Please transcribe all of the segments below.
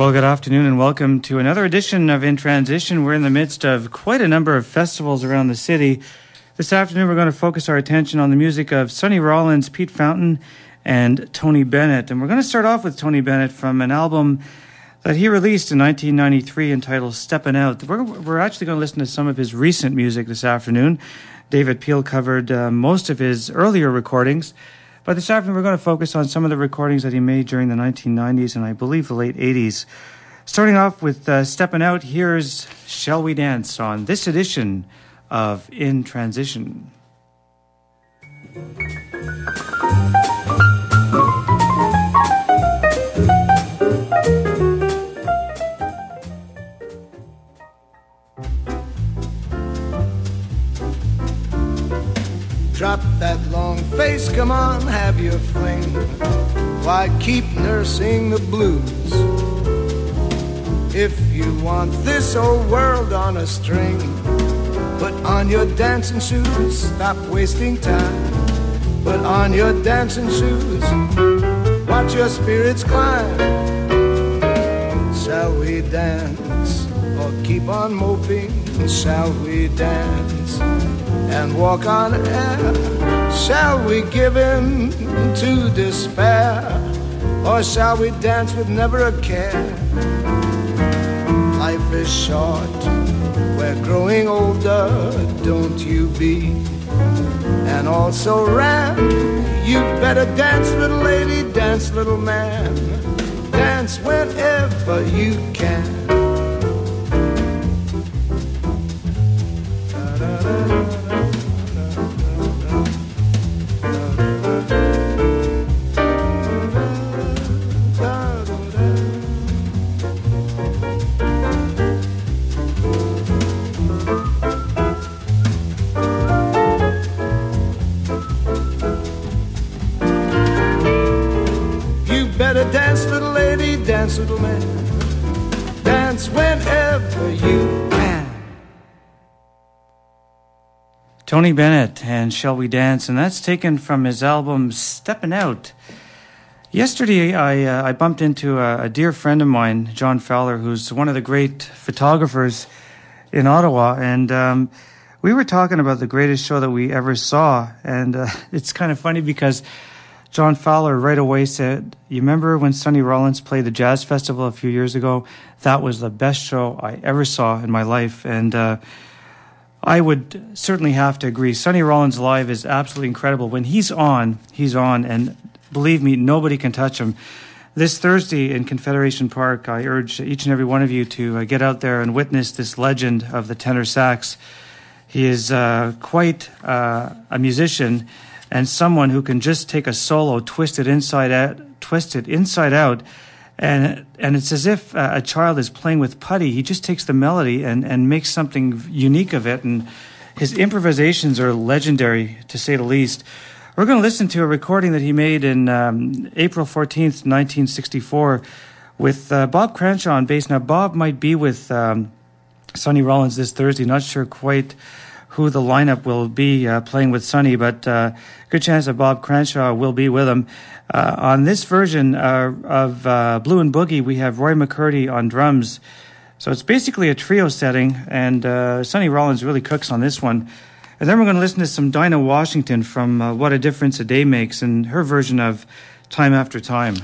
Well, good afternoon and welcome to another edition of In Transition. We're in the midst of quite a number of festivals around the city. This afternoon, we're going to focus our attention on the music of Sonny Rollins, Pete Fountain, and Tony Bennett. And we're going to start off with Tony Bennett from an album that he released in 1993 entitled Steppin' Out. We're actually going to listen to some of his recent music this afternoon. David Peel covered most of his earlier recordings. But this afternoon, we're going to focus on some of the recordings that he made during the 1990s and I believe the late 80s. Starting off with Steppin' Out, here's Shall We Dance on this edition of In Transition. Drop that long face, come on, have your fling. Why keep nursing the blues? If you want this old world on a string, put on your dancing shoes. Stop wasting time. Put on your dancing shoes. Watch your spirits climb. Shall we dance or keep on moping? Shall we dance and walk on air? Shall we give in to despair? Or shall we dance with never a care? Life is short, we're growing older, don't you be. And also Ram, you better dance, little lady, dance, little man. Dance whenever you can. Little man, dance whenever you can. Tony Bennett and Shall We Dance, and that's taken from his album Steppin' Out. Yesterday, I bumped into a dear friend of mine, John Fowler, who's one of the great photographers in Ottawa, and we were talking about the greatest show that we ever saw, and it's kind of funny because John Fowler right away said, you remember when Sonny Rollins played the Jazz Festival a few years ago? That was the best show I ever saw in my life. And I would certainly have to agree. Sonny Rollins live is absolutely incredible. When he's on, he's on. And believe me, nobody can touch him. This Thursday in Confederation Park, I urge each and every one of you to get out there and witness this legend of the tenor sax. He is quite a musician, and someone who can just take a solo, twist it inside out, and it's as if a child is playing with putty. He just takes the melody and makes something unique of it, and his improvisations are legendary, to say the least. We're going to listen to a recording that he made in April 14th, 1964, with Bob Cranshaw on bass. Now, Bob might be with Sonny Rollins this Thursday, not sure quite who the lineup will be playing with Sonny, but good chance that Bob Cranshaw will be with him. On this version of Blue and Boogie, we have Roy McCurdy on drums. So it's basically a trio setting, and Sonny Rollins really cooks on this one. And then we're going to listen to some Dinah Washington from What a Difference a Day Makes, and her version of Time After Time.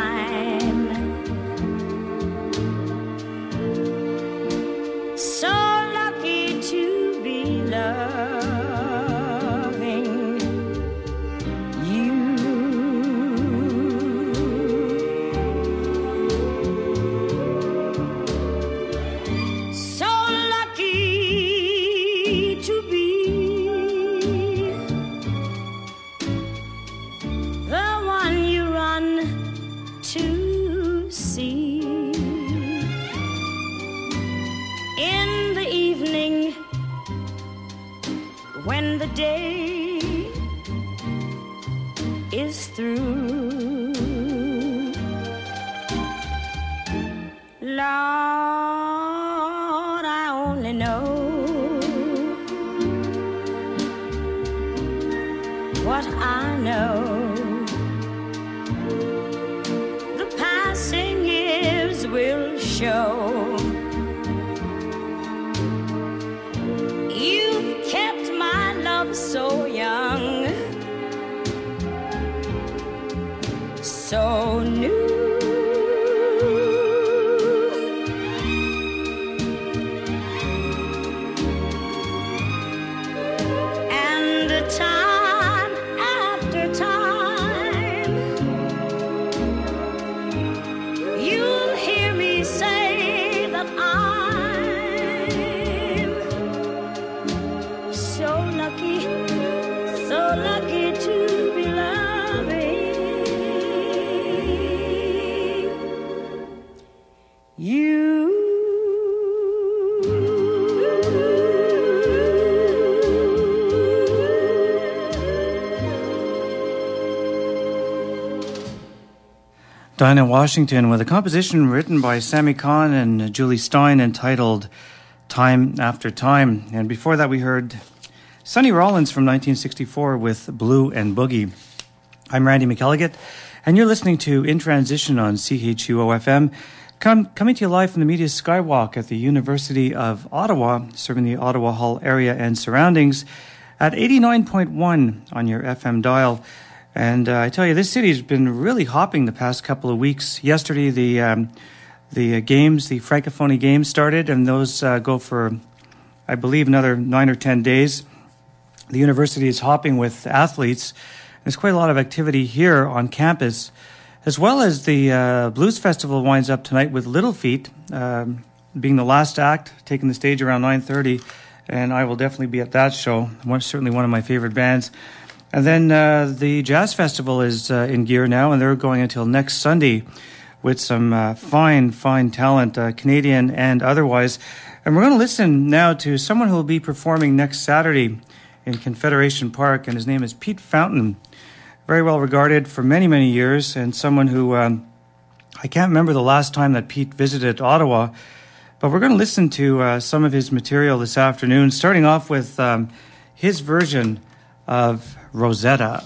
time. So lucky to be loving you. So lucky to be is through. Lord, I only know what I know. The passing years will show. You've kept my love so young, so new. And time after time, you'll hear me say that I'm so lucky to be loving. Dinah Washington with a composition written by Sammy Kahn and Julie Stein entitled Time After Time. And before that we heard Sonny Rollins from 1964 with Blue and Boogie. I'm Randy McElligott, and you're listening to In Transition on CHUO FM, coming to you live from the Media Skywalk at the University of Ottawa, serving the Ottawa Hull area and surroundings at 89.1 on your FM dial. And I tell you, this city's been really hopping the past couple of weeks. Yesterday, the Francophonie games started, and those go for, I believe, another 9 or 10 days. The university is hopping with athletes. There's quite a lot of activity here on campus, as well as the Blues Festival winds up tonight with Little Feet being the last act, taking the stage around 9:30, and I will definitely be at that show. Certainly one of my favorite bands. And then the Jazz Festival is in gear now, and they're going until next Sunday with some fine talent, Canadian and otherwise. And we're going to listen now to someone who will be performing next Saturday in Confederation Park, and his name is Pete Fountain. Very well regarded for many, many years, and someone who, I can't remember the last time that Pete visited Ottawa, but we're going to listen to some of his material this afternoon, starting off with his version of Rosetta.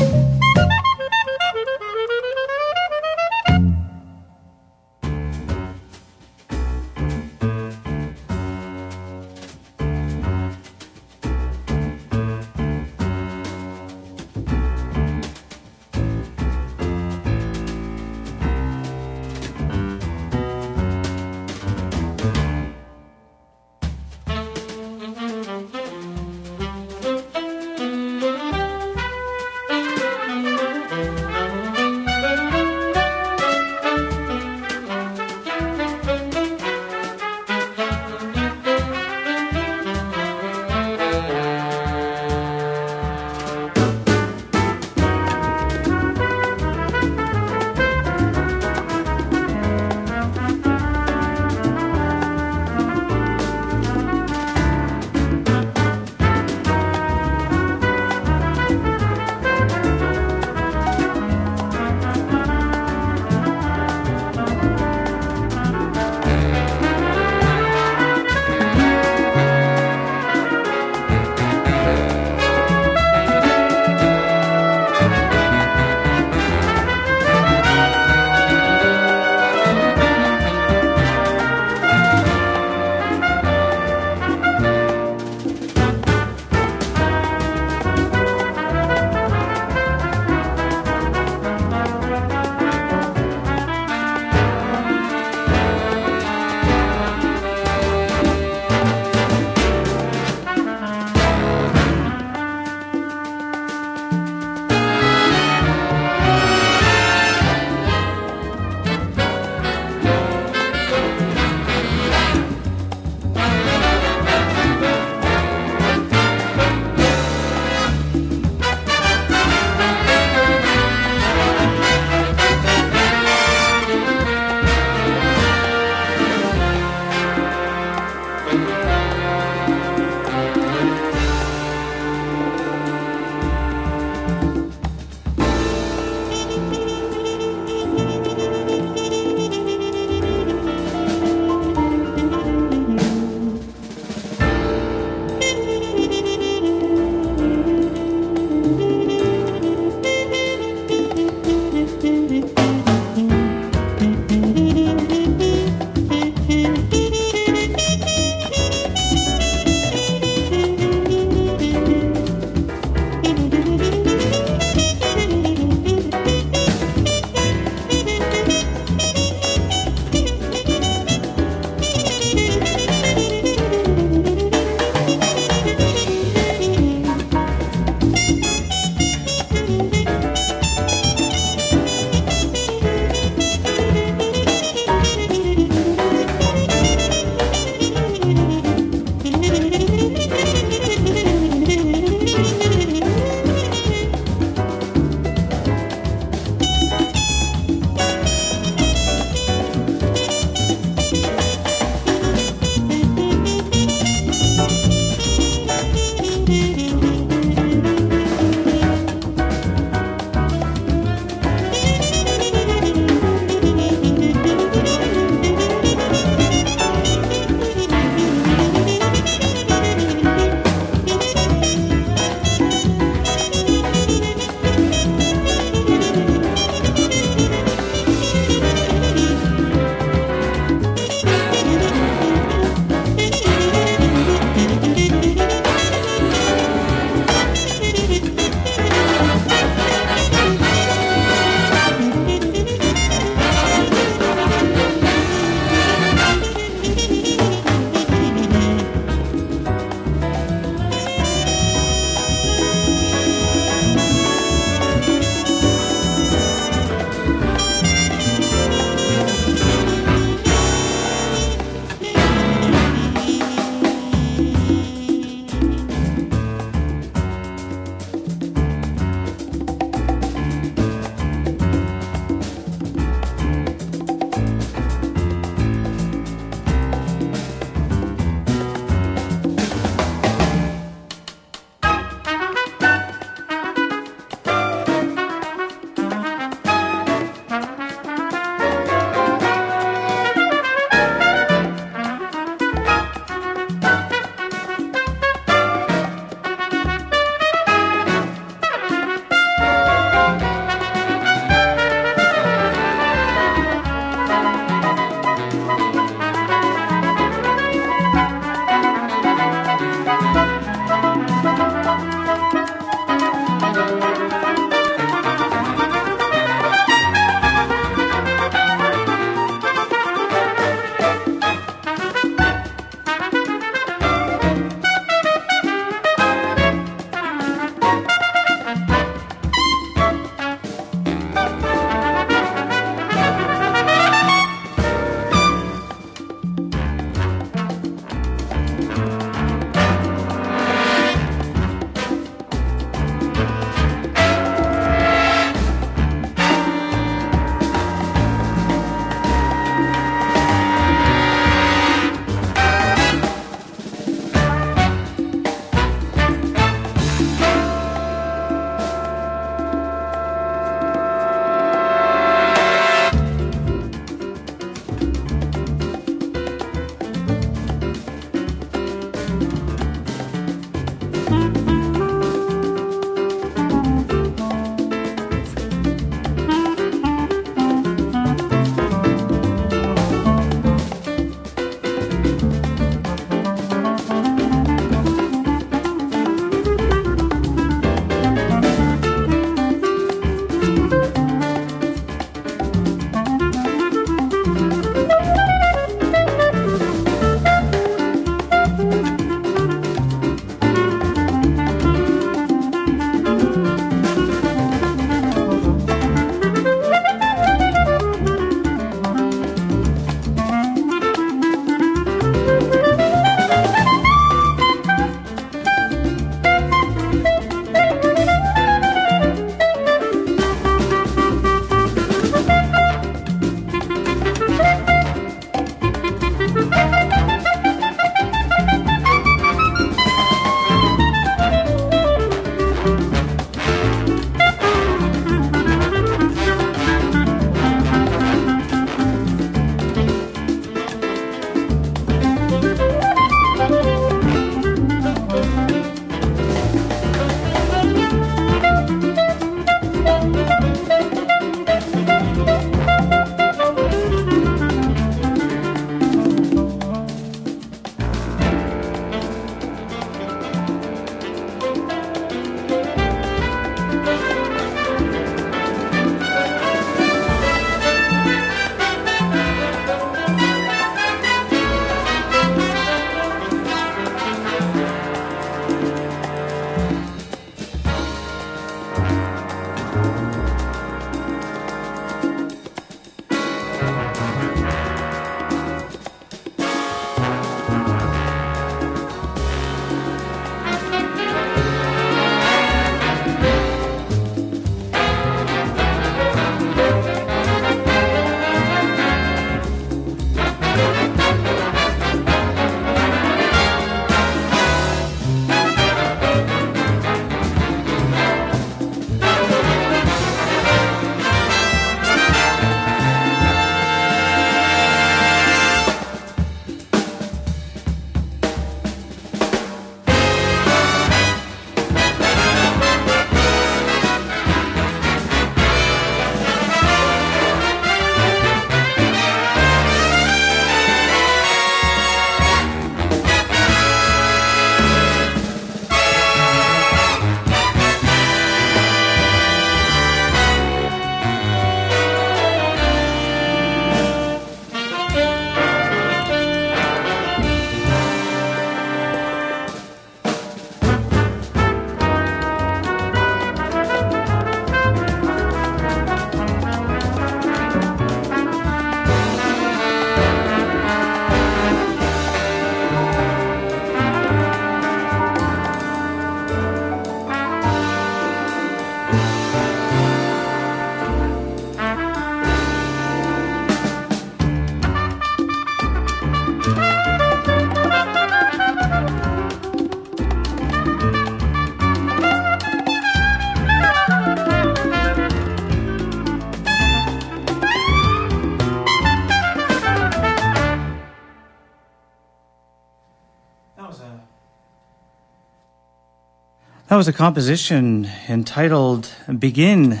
That was a composition entitled Begin,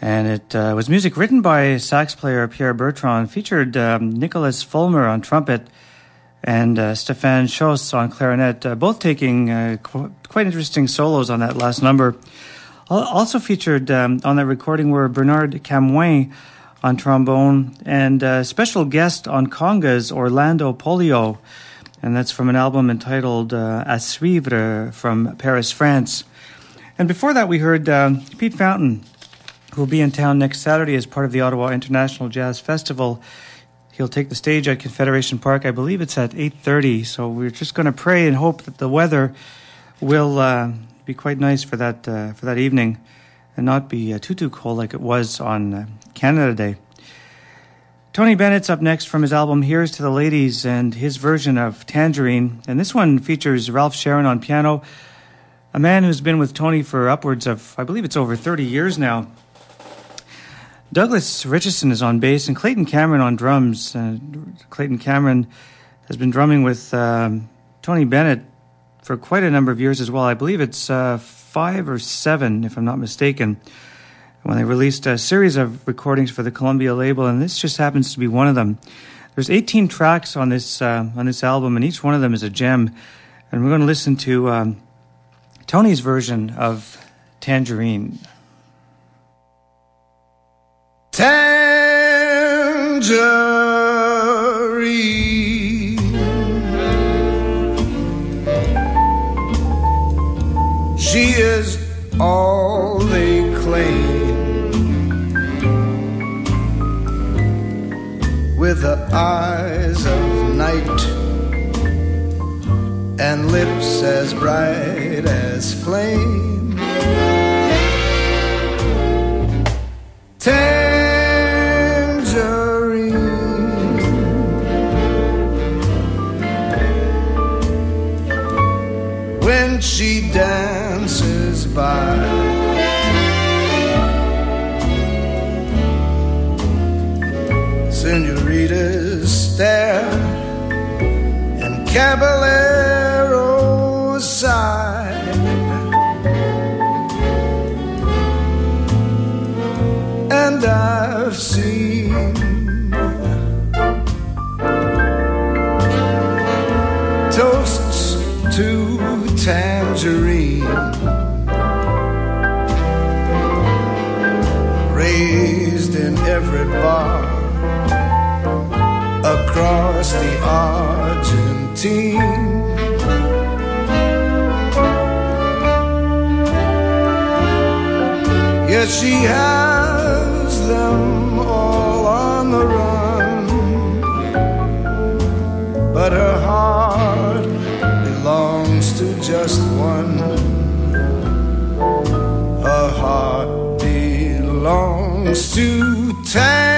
and it was music written by sax player Pierre Bertrand, featured Nicholas Fulmer on trumpet and Stefan Schoss on clarinet, both taking quite interesting solos on that last number. Also featured on that recording were Bernard Camoin on trombone and special guest on congas, Orlando Polio, and that's from an album entitled À Suivre from Paris, France. And before that, we heard Pete Fountain, who will be in town next Saturday as part of the Ottawa International Jazz Festival. He'll take the stage at Confederation Park. I believe it's at 8:30, so we're just going to pray and hope that the weather will be quite nice for that evening and not be too cold like it was on Canada Day. Tony Bennett's up next from his album Here's to the Ladies and his version of Tangerine. And this one features Ralph Sharon on piano, a man who's been with Tony for upwards of, I believe it's over 30 years now. Douglas Richardson is on bass and Clayton Cameron on drums. Clayton Cameron has been drumming with Tony Bennett for quite a number of years as well. I believe it's 5 or 7, if I'm not mistaken, when they released a series of recordings for the Columbia label, and this just happens to be one of them. There's 18 tracks on this album, and each one of them is a gem. And we're going to listen to Tony's version of Tangerine. Tangerine, she is all they claim, with the eyes of night and lips as bright as flame. Tangerine, when she dances by, senoritas stare and caballeros sigh. And I've seen toasts to tangerine raised in every bar across the Argentine. Yes, she has them all on the run, but her heart belongs to just one. Her heart belongs to Tangerine.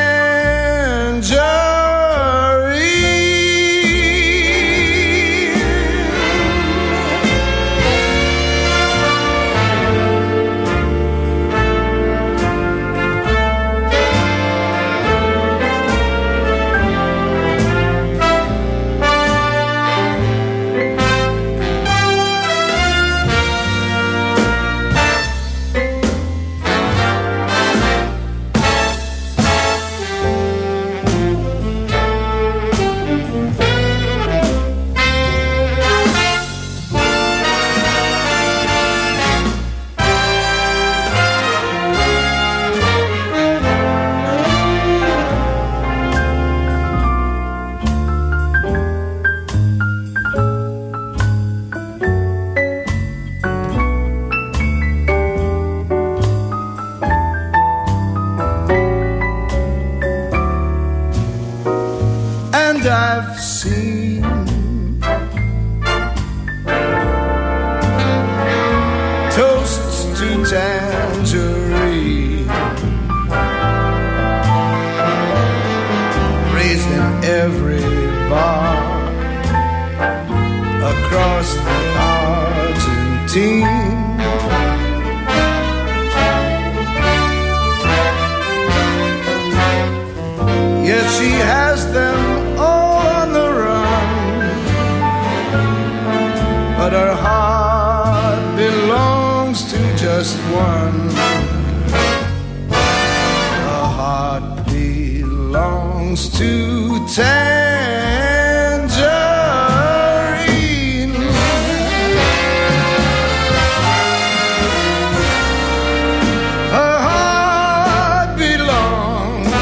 But her heart belongs belongs to Tangerine. Her heart belongs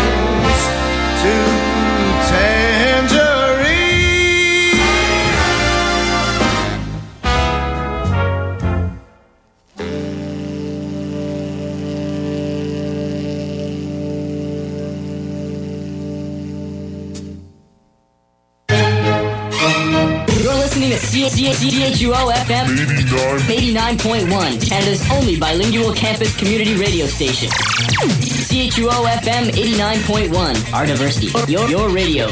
to CHUO FM 89.1, Canada's only bilingual campus community radio station. CHUO FM 89.1, our diversity, your radio.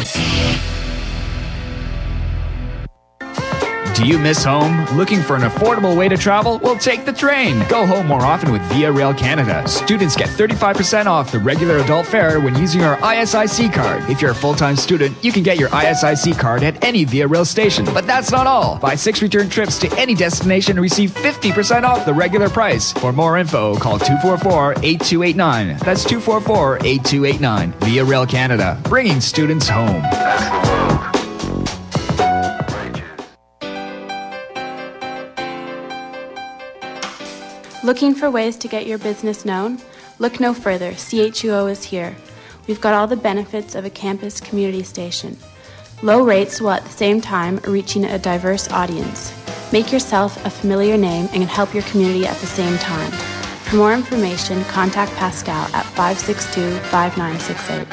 Do you miss home? Looking for an affordable way to travel? Well, take the train. Go home more often with Via Rail Canada. Students get 35% off the regular adult fare when using our ISIC card. If you're a full-time student, you can get your ISIC card at any Via Rail station. But that's not all. Buy 6 return trips to any destination and receive 50% off the regular price. For more info, call 244-8289. That's 244-8289. Via Rail Canada, bringing students home. Looking for ways to get your business known? Look no further. CHUO is here. We've got all the benefits of a campus community station. Low rates while at the same time reaching a diverse audience. Make yourself a familiar name and help your community at the same time. For more information, contact Pascal at 562-5968.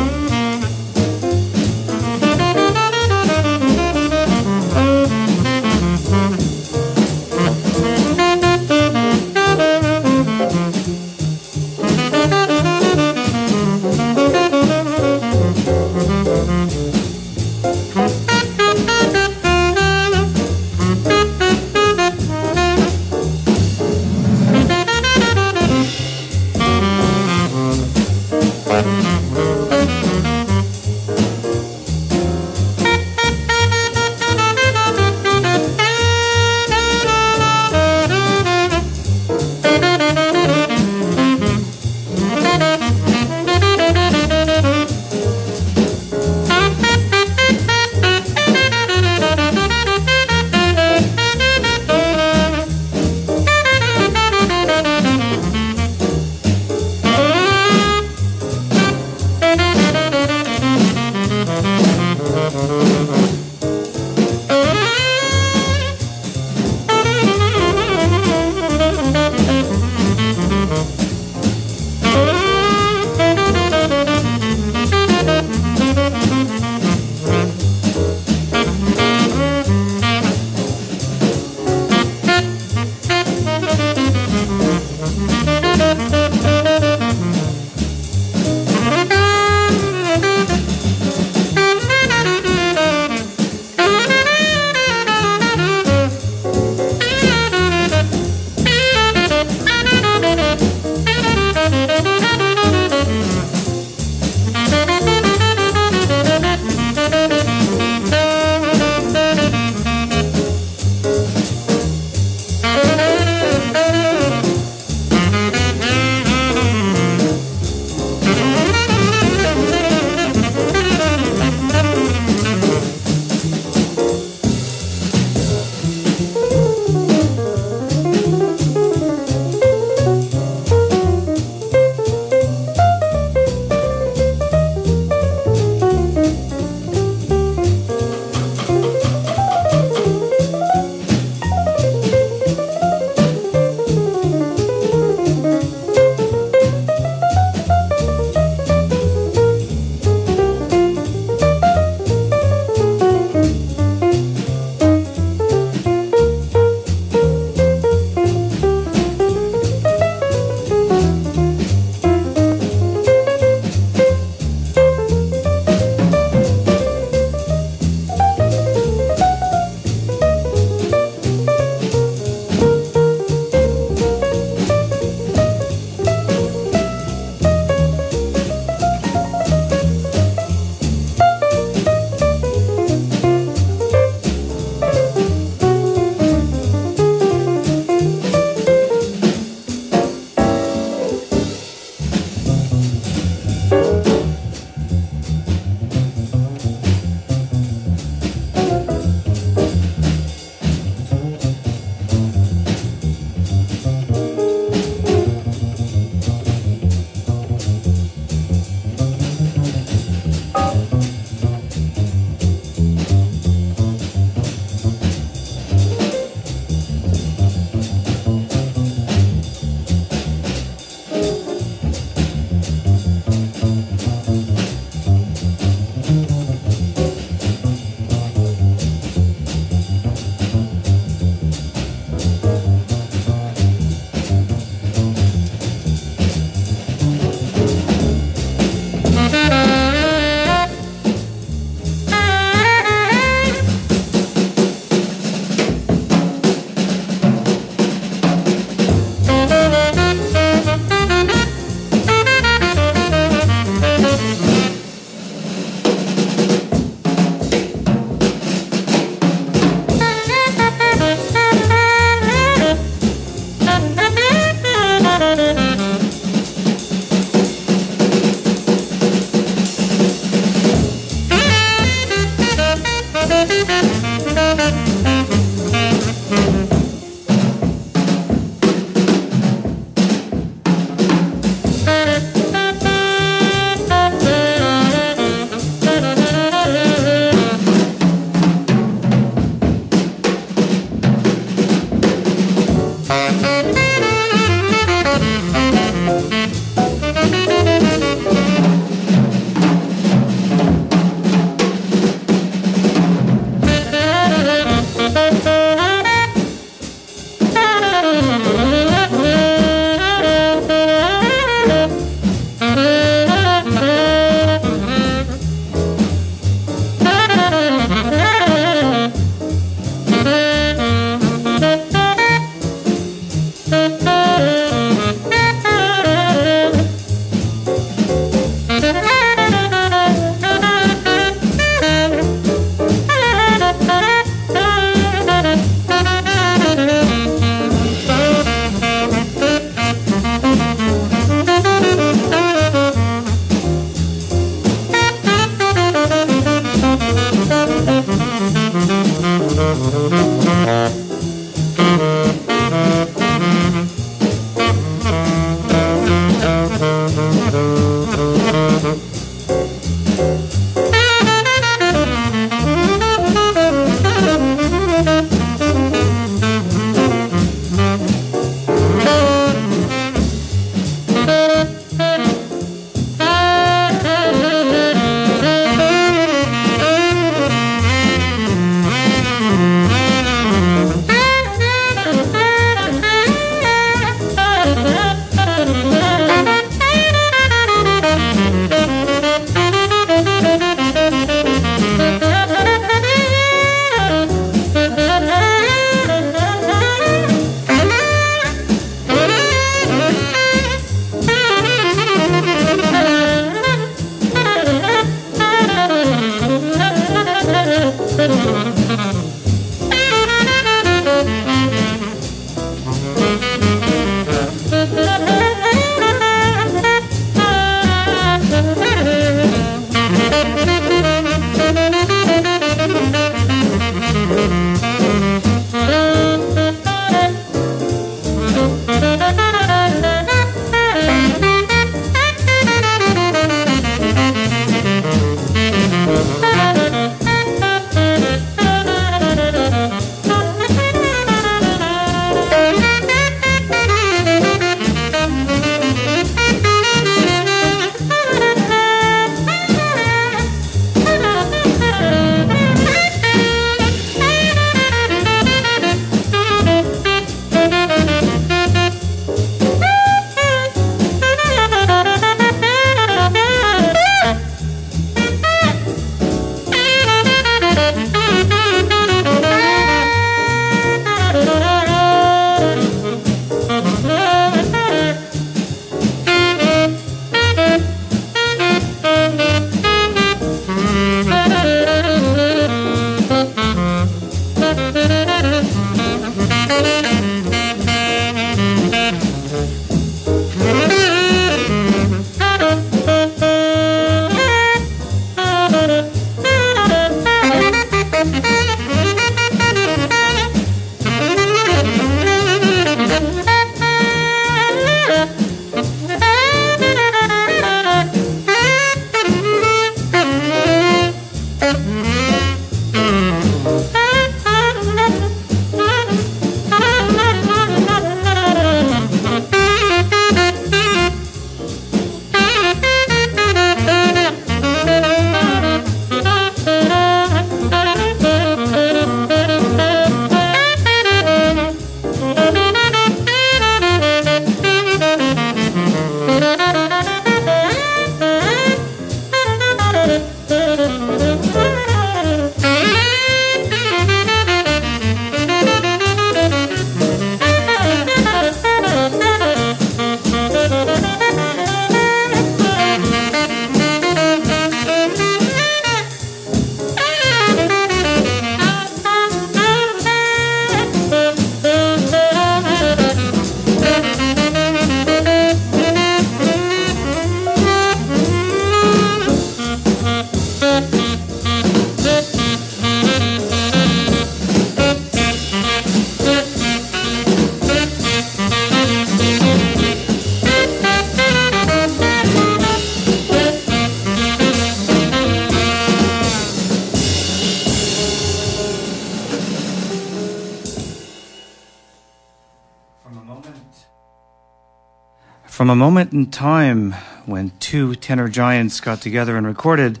From a moment in time when two tenor giants got together and recorded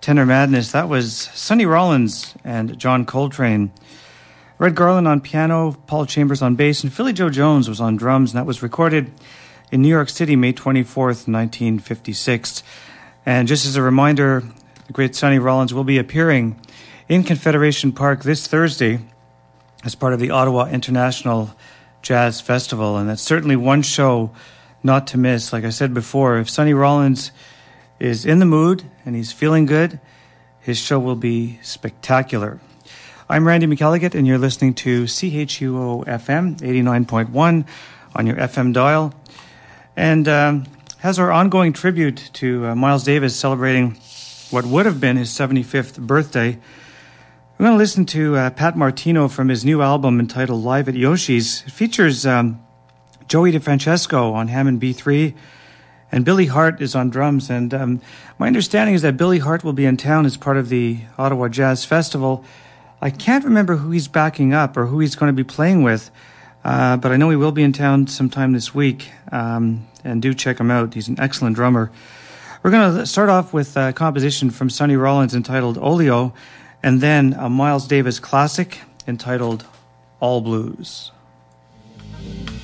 Tenor Madness, that was Sonny Rollins and John Coltrane. Red Garland on piano, Paul Chambers on bass, and Philly Joe Jones was on drums, and that was recorded in New York City, May 24th, 1956. And just as a reminder, the great Sonny Rollins will be appearing in Confederation Park this Thursday as part of the Ottawa International Jazz Festival, and that's certainly one show not to miss. Like I said before, if Sonny Rollins is in the mood and he's feeling good, his show will be spectacular. I'm Randy McElligott, and you're listening to CHUO FM 89.1 on your FM dial. And as our ongoing tribute to Miles Davis celebrating what would have been his 75th birthday, we're going to listen to Pat Martino from his new album entitled Live at Yoshi's. It features Joey DeFrancesco on Hammond B3, and Billy Hart is on drums. And my understanding is that Billy Hart will be in town as part of the Ottawa Jazz Festival. I can't remember who he's backing up or who he's going to be playing with, but I know he will be in town sometime this week, and do check him out. He's an excellent drummer. We're going to start off with a composition from Sonny Rollins entitled Olio, and then a Miles Davis classic entitled All Blues.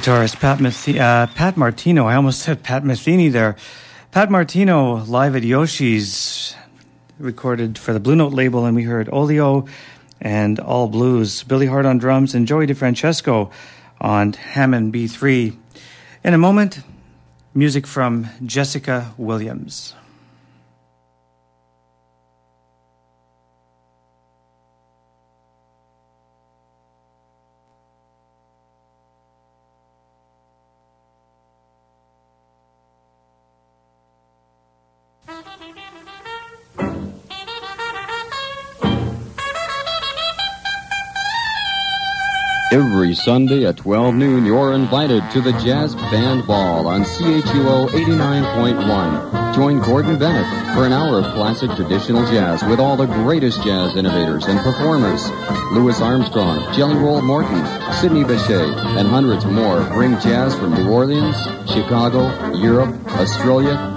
Guitarist Pat Martino. I almost said Pat Metheny there. Pat Martino live at Yoshi's, recorded for the Blue Note label, and we heard Olio and All Blues. Billy Hart on drums and Joey DeFrancesco on Hammond B3. In a moment, music from Jessica Williams. Every Sunday at 12 noon, you're invited to the Jazz Band Ball on CHUO 89.1. Join Gordon Bennett for an hour of classic traditional jazz with all the greatest jazz innovators and performers. Louis Armstrong, Jelly Roll Morton, Sidney Bechet, and hundreds more bring jazz from New Orleans, Chicago, Europe, Australia.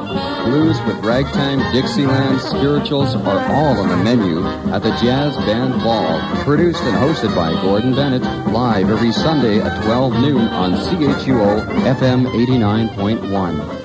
Blues with ragtime, Dixieland, spirituals are all on the menu at the Jazz Band Ball, produced and hosted by Gordon Bennett, live every Sunday at 12 noon on CHUO FM 89.1.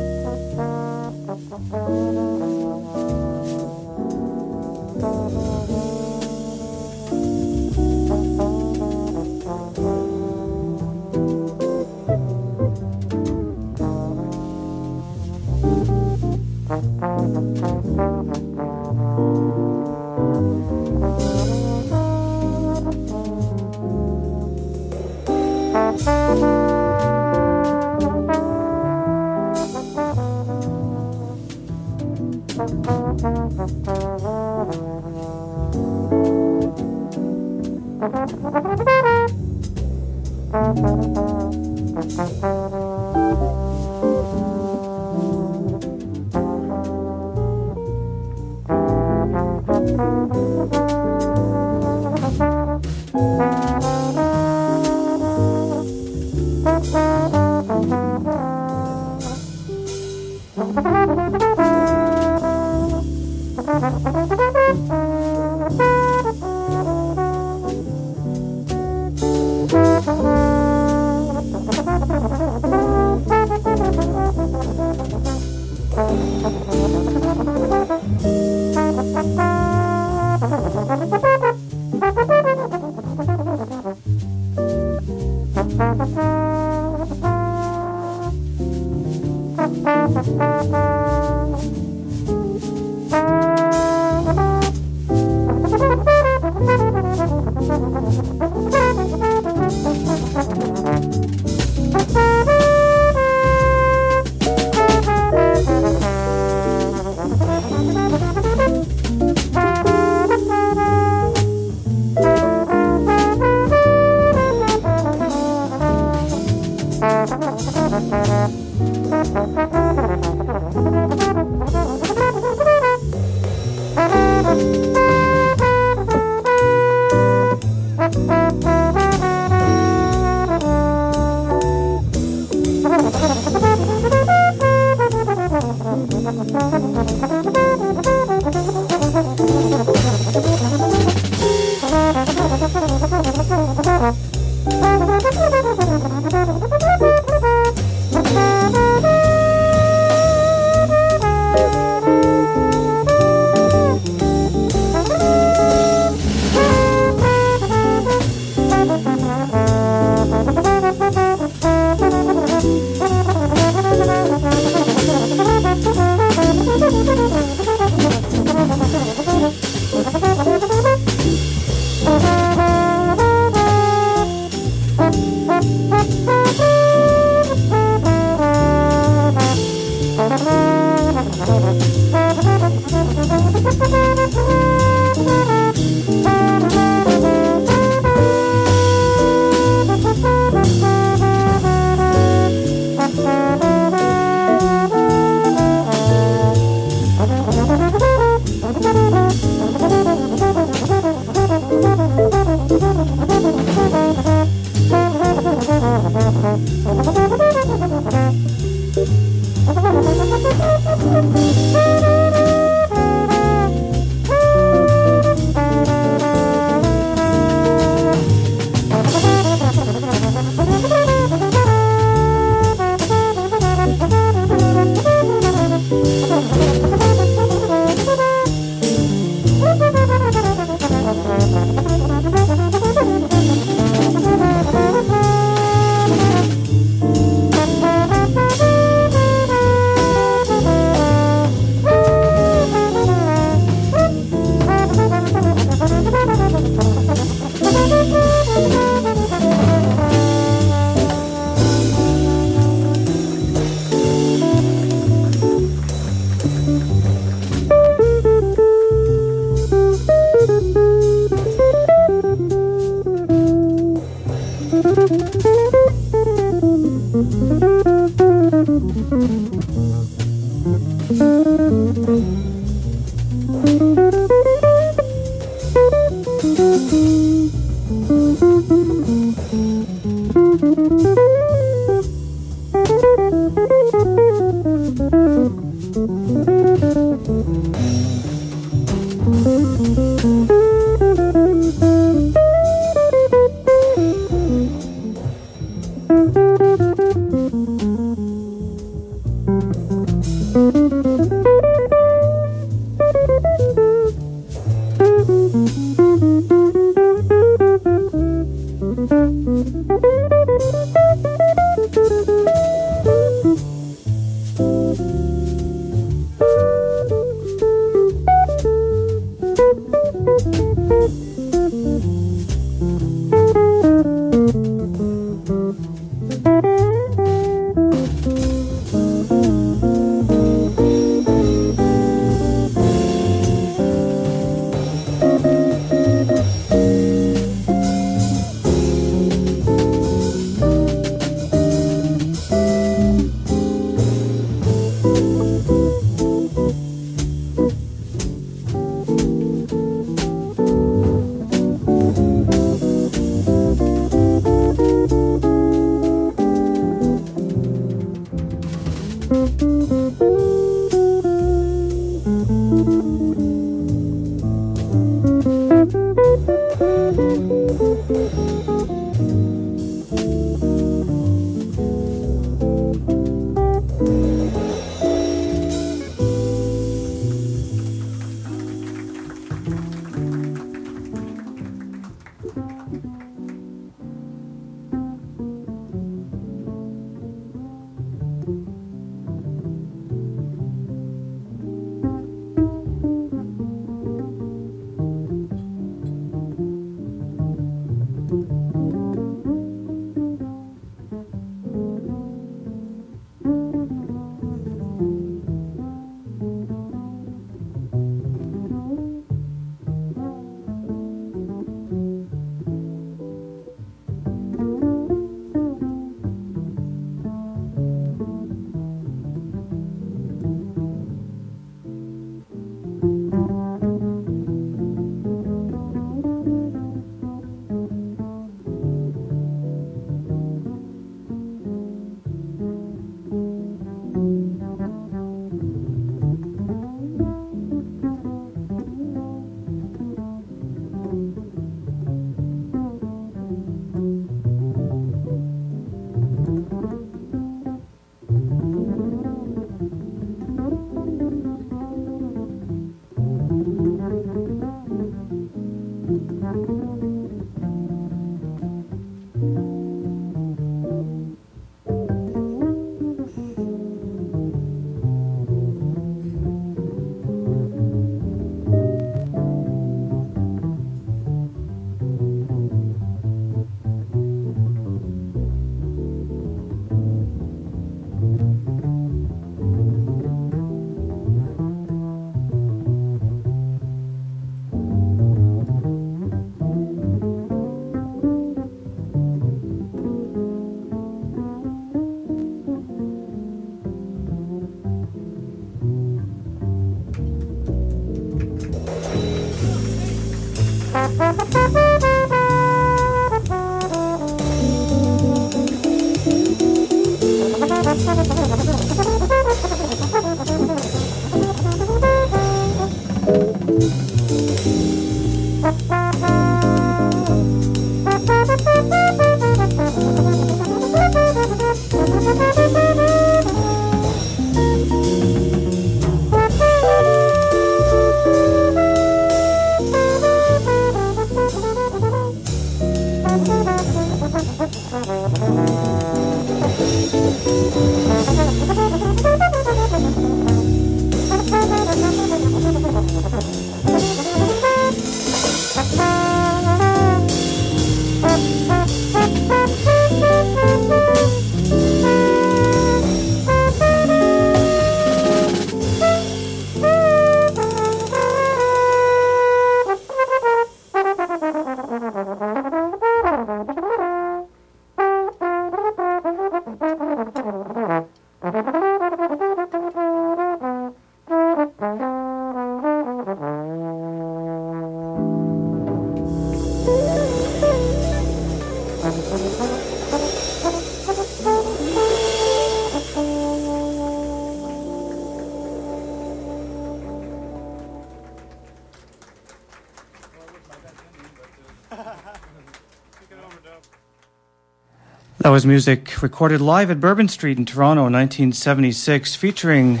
That was music recorded live at Bourbon Street in Toronto in 1976, featuring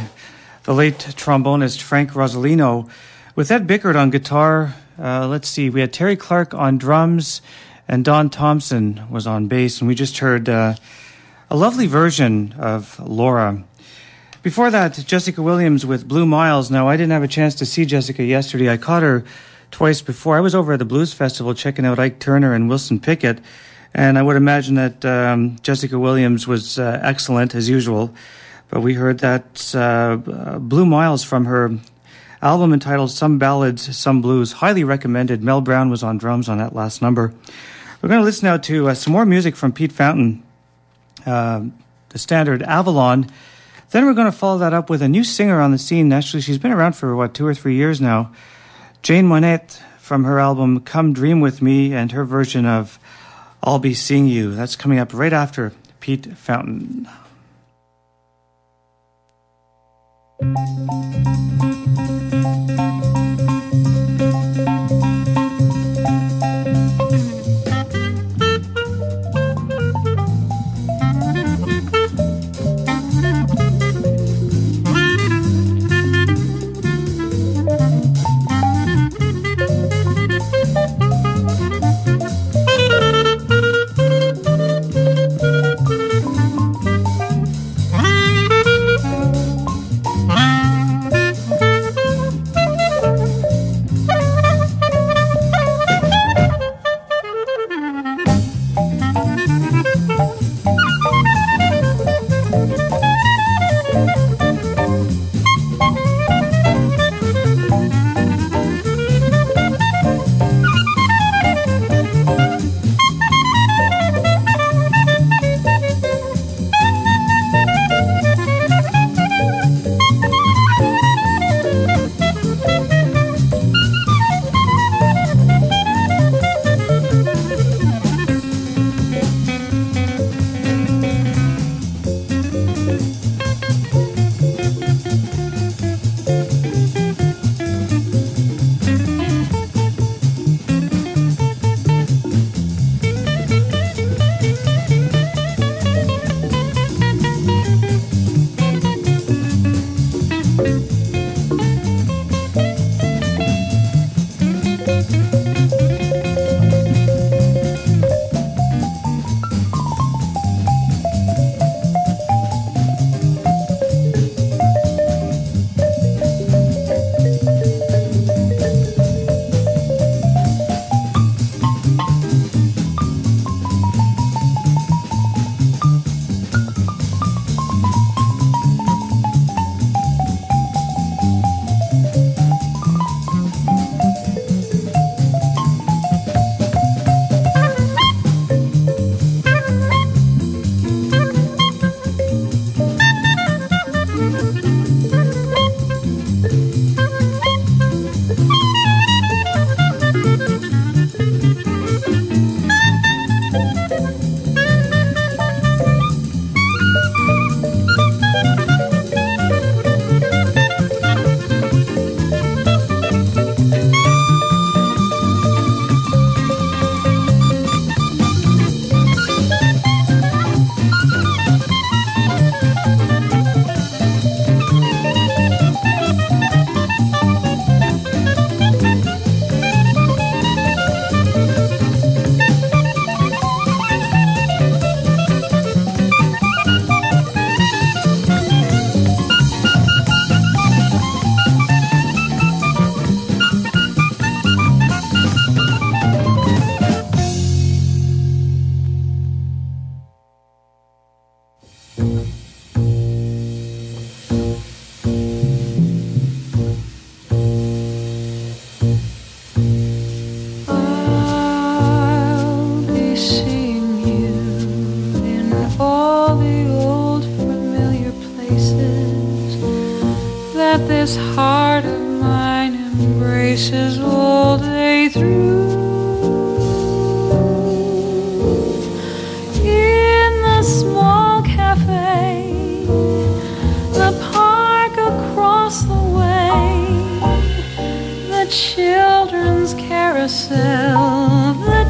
the late trombonist Frank Rosolino, with Ed Bickert on guitar. We had Terry Clark on drums, and Don Thompson was on bass, and we just heard a lovely version of Laura. Before that, Jessica Williams with Blue Miles. Now, I didn't have a chance to see Jessica yesterday. I caught her twice before. I was over at the Blues Festival checking out Ike Turner and Wilson Pickett, and I would imagine that Jessica Williams was excellent, as usual. But we heard that Blue Miles from her album entitled Some Ballads, Some Blues. Highly recommended. Mel Brown was on drums on that last number. We're going to listen now to some more music from Pete Fountain, the standard Avalon. Then we're going to follow that up with a new singer on the scene. Actually, she's been around for, 2 or 3 years now. Jane Monheit, from her album Come Dream With Me, and her version of I'll Be Seeing You. That's coming up right after Pete Fountain.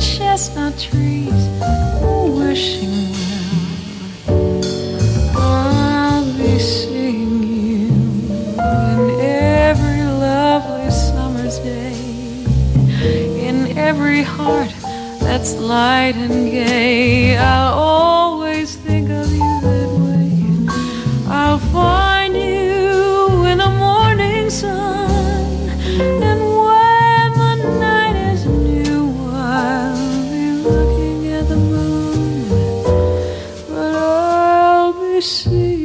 chestnut trees wishing well. I'll be seeing you in every lovely summer's day, in every heart that's light and gay. I'll always think of you that way. I'll find you in the morning sun, and when the night is new, I'll be looking at the moon, but I'll be seeing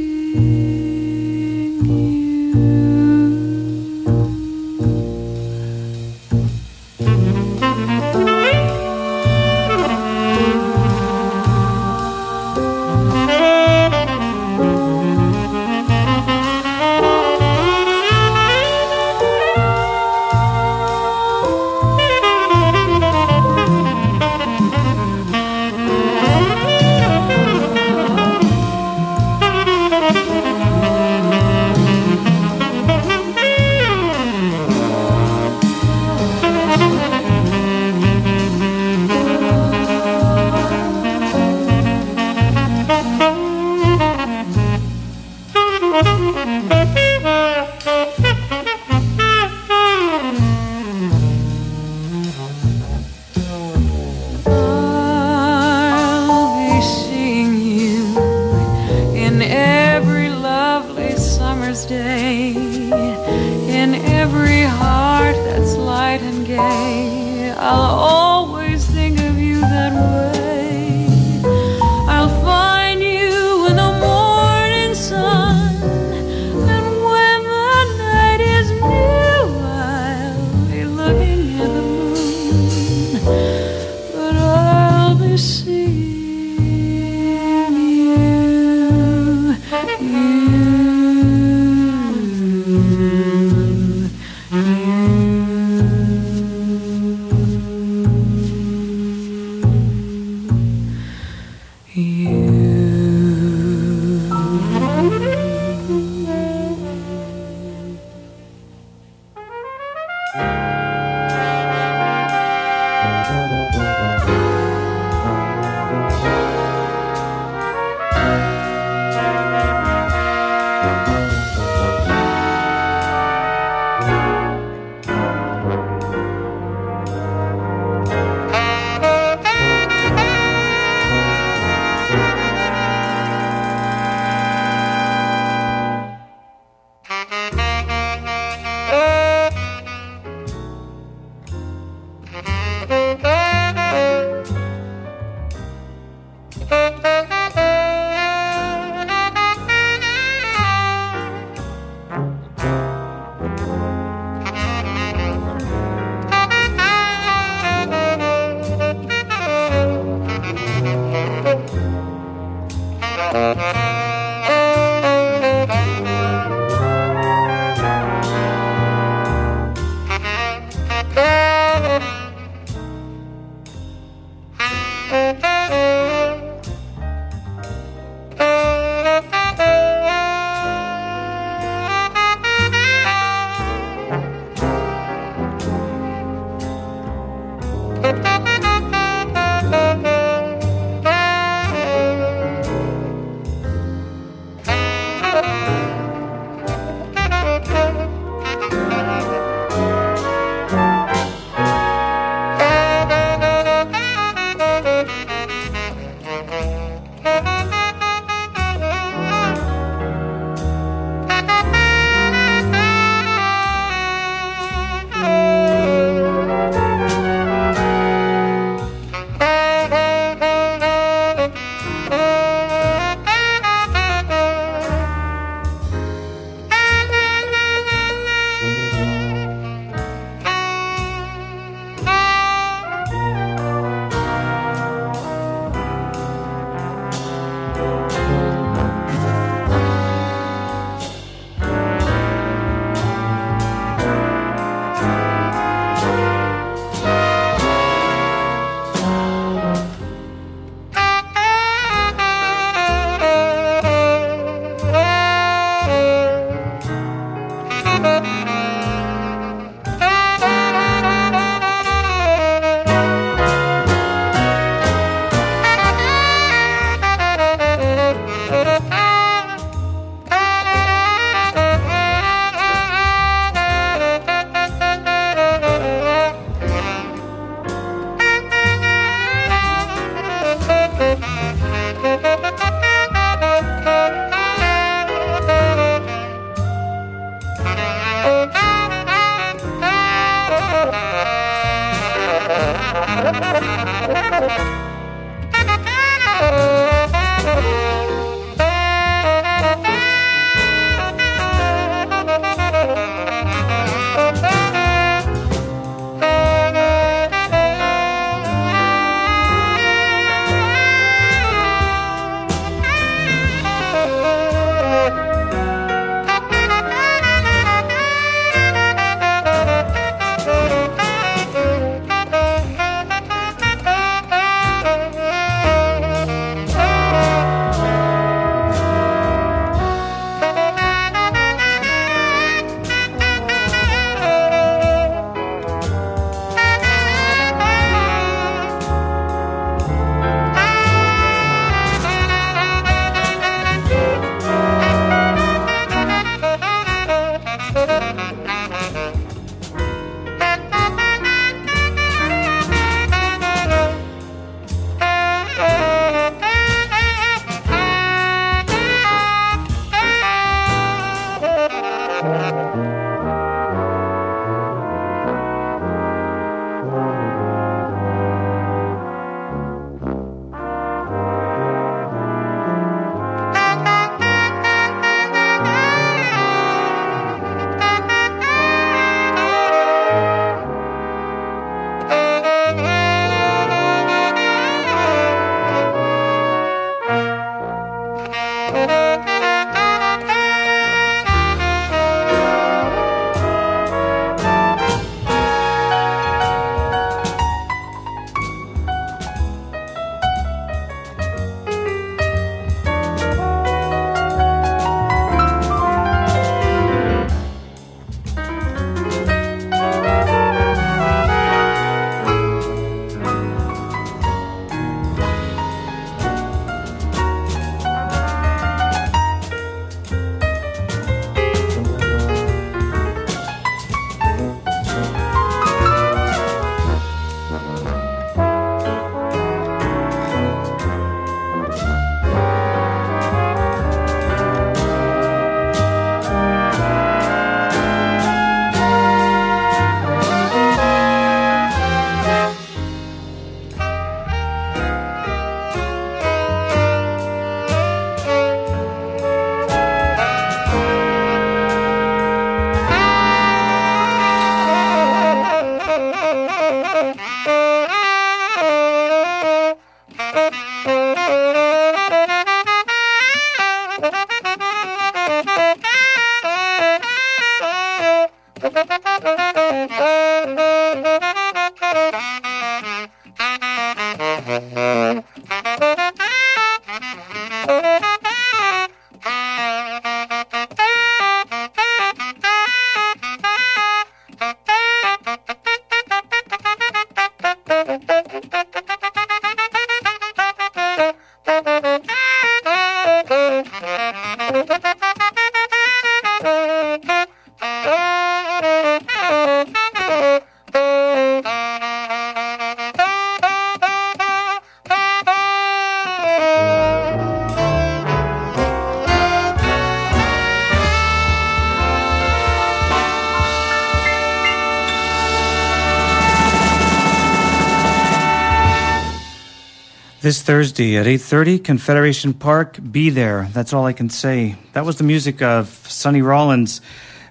This Thursday at 8:30, Confederation Park, be there. That's all I can say. That was the music of Sonny Rollins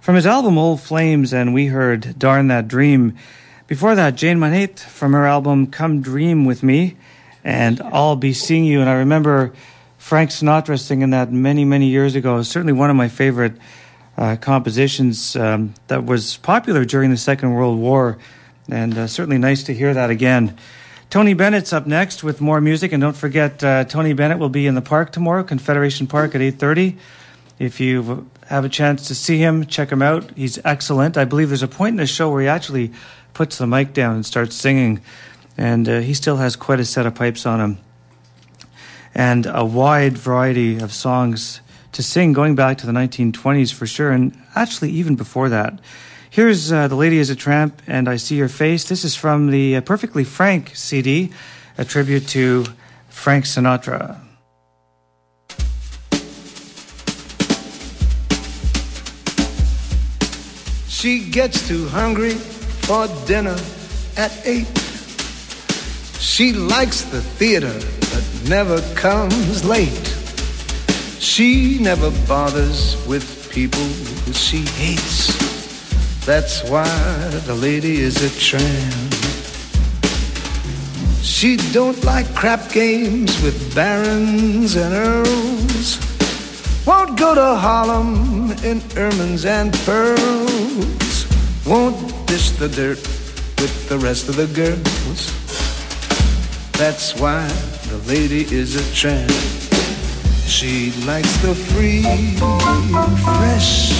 from his album Old Flames, and we heard Darn That Dream. Before that, Jane Monheit from her album Come Dream With Me, and I'll Be Seeing You. And I remember Frank Sinatra singing that many, many years ago. It was certainly one of my favorite compositions that was popular during the Second World War, and certainly nice to hear that again. Tony Bennett's up next with more music, and don't forget Tony Bennett will be in the park tomorrow, Confederation Park at 8:30. If you have a chance to see him, check him out. He's excellent. I believe there's a point in the show where he actually puts the mic down and starts singing, and he still has quite a set of pipes on him. And a wide variety of songs to sing, going back to the 1920s for sure, and actually even before that. Here's The Lady is a Tramp, and I See Your Face. This is from the Perfectly Frank CD, a tribute to Frank Sinatra. She gets too hungry for dinner at 8. She likes the theater, but never comes late. She never bothers with people who she hates. That's why the lady is a tramp. She don't like crap games with barons and earls. Won't go to Harlem in ermines and pearls. Won't dish the dirt with the rest of the girls. That's why the lady is a tramp. She likes the free, fresh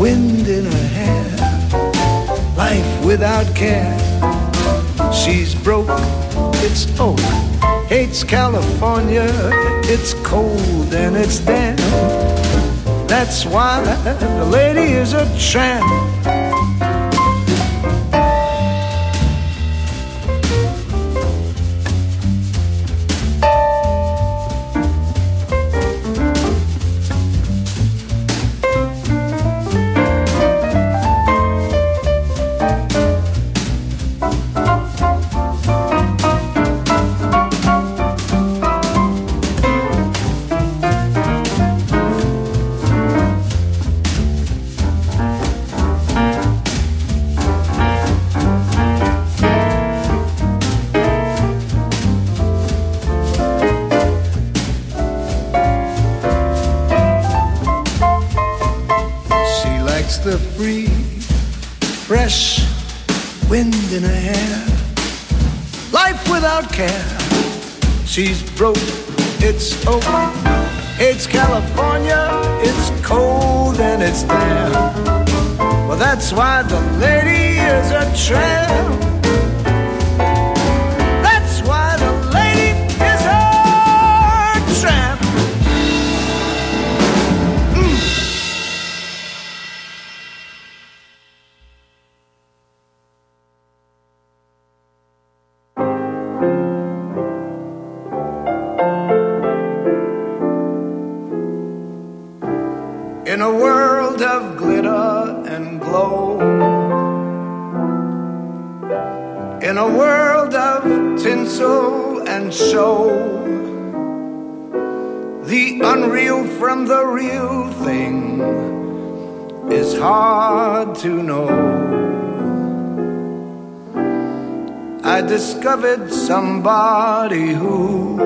wind in her hair. Life without care. She's broke, it's oak. Hates California, it's cold and it's damp. That's why the lady is a tramp. She's broke, it's open, it's California, it's cold and it's damp. Well, that's why the lady is a tramp. That's why the lady is a tramp. In a world of glitter and glow, in a world of tinsel and show, the unreal from the real thing is hard to know. I discovered somebody who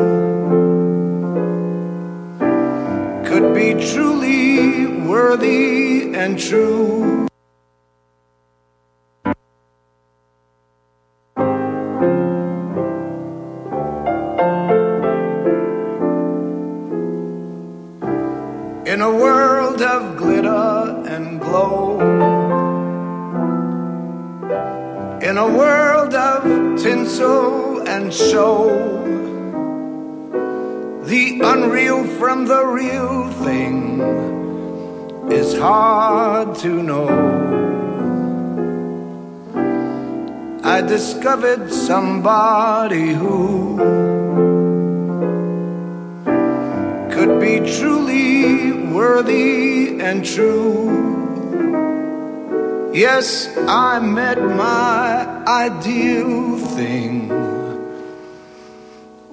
could be truly worthy and true. in a world of glitter and glow, in a world of tinsel and show, the unreal from the real thing is hard to know. I discovered somebody who could be truly worthy and true. Yes, I met my ideal thing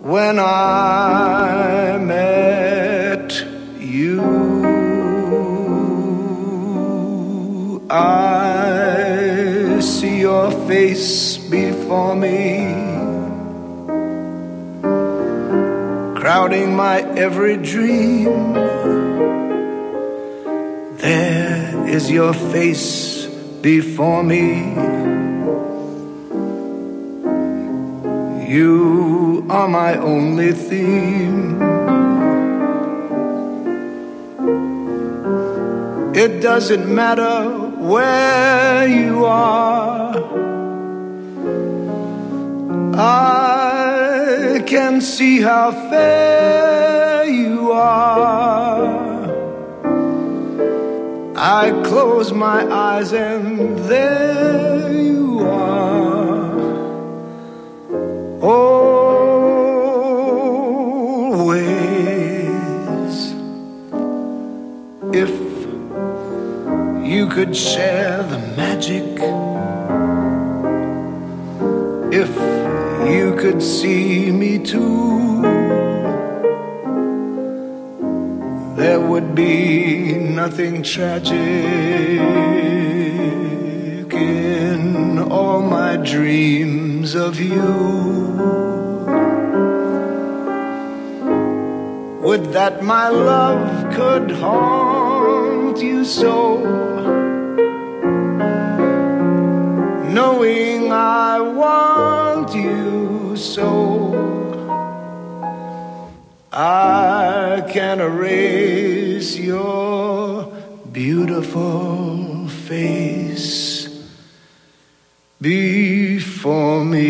when I met you. I see your face before me, crowding my every dream. There is your face before me. You are my only theme. It doesn't matter where you are, I can see how fair you are. I close my eyes and there you are. Always, if you could share the magic, if you could see me too, there would be nothing tragic in all my dreams of you. Would that my love could haunt you so, knowing I want you so. I can erase your beautiful face before me.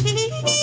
Thank you.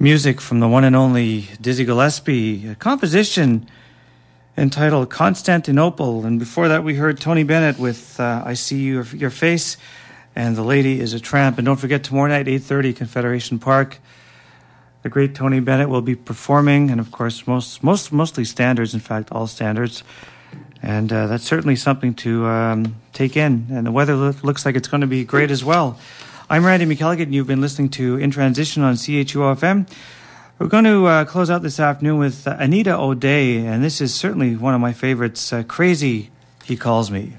Music from the one and only Dizzy Gillespie, a composition entitled Constantinople. And before that, we heard Tony Bennett with I See Your Face and The Lady is a Tramp. And don't forget, tomorrow night, 8:30, Confederation Park. The great Tony Bennett will be performing, and of course, mostly standards, in fact, all standards. And that's certainly something to take in. And the weather looks like it's going to be great as well. I'm Randy McElligott, and you've been listening to In Transition on CHUO FM. We're going to close out this afternoon with Anita O'Day, and this is certainly one of my favorites, Crazy, He Calls Me.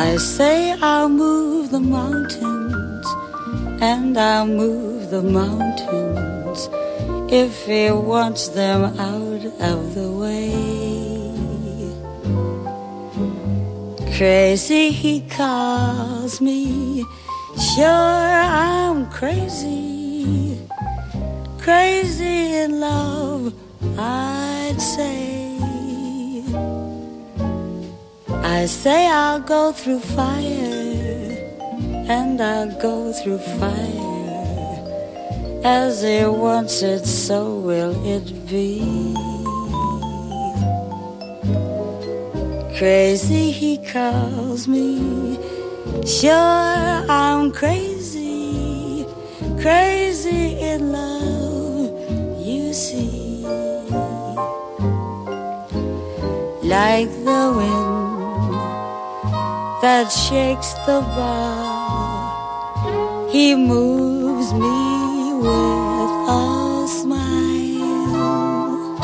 I say I'll move the mountains, and I'll move the mountains if he wants them out of the way. Crazy, he calls me. Sure, I'm crazy. Crazy in love, I'd say. I say I'll go through fire, and I'll go through fire, as he wants it, so will it be. Crazy, he calls me. Sure, I'm crazy, crazy in love, you see. Like the wind that shakes the bough, he moves me with a smile.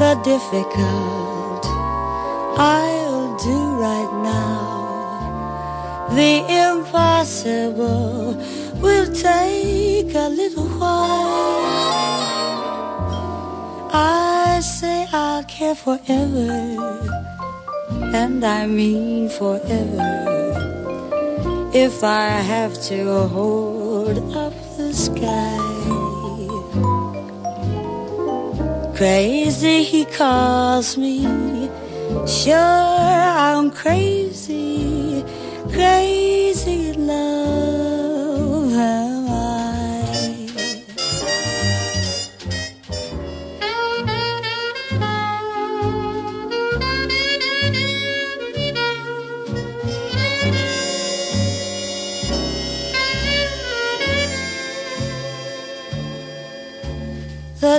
The difficult I'll do right now, the impossible will take a little while. I say I'll care forever, and I mean forever, if I have to hold up the sky. Crazy, he calls me. Sure, I'm crazy, crazy love am I. The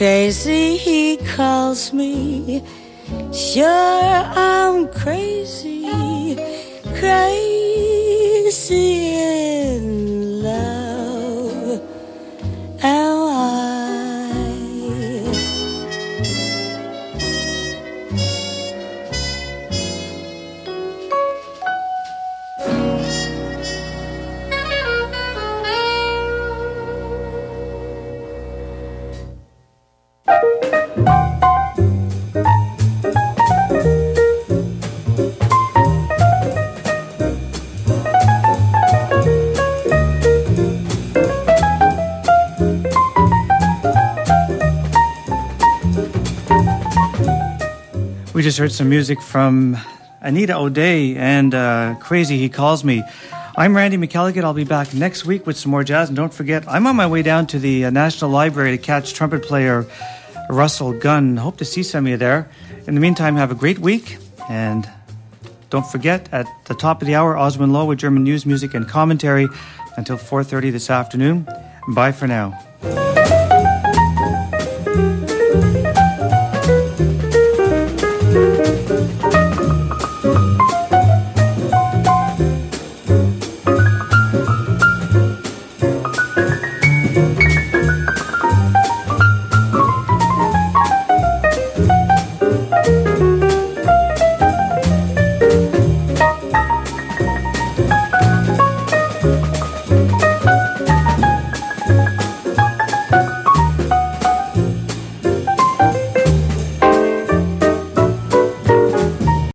Crazy, he calls me. Sure, I'm crazy, crazy in love am I. We just heard some music from Anita O'Day and Crazy, He Calls Me. I'm Randy McElligott. I'll be back next week with some more jazz. And don't forget, I'm on my way down to the National Library to catch trumpet player Russell Gunn. Hope to see some of you there. In the meantime, have a great week, and Don't forget, at the top of the hour, Osman Law with German news, music, and commentary until 4:30 this afternoon. Bye for now.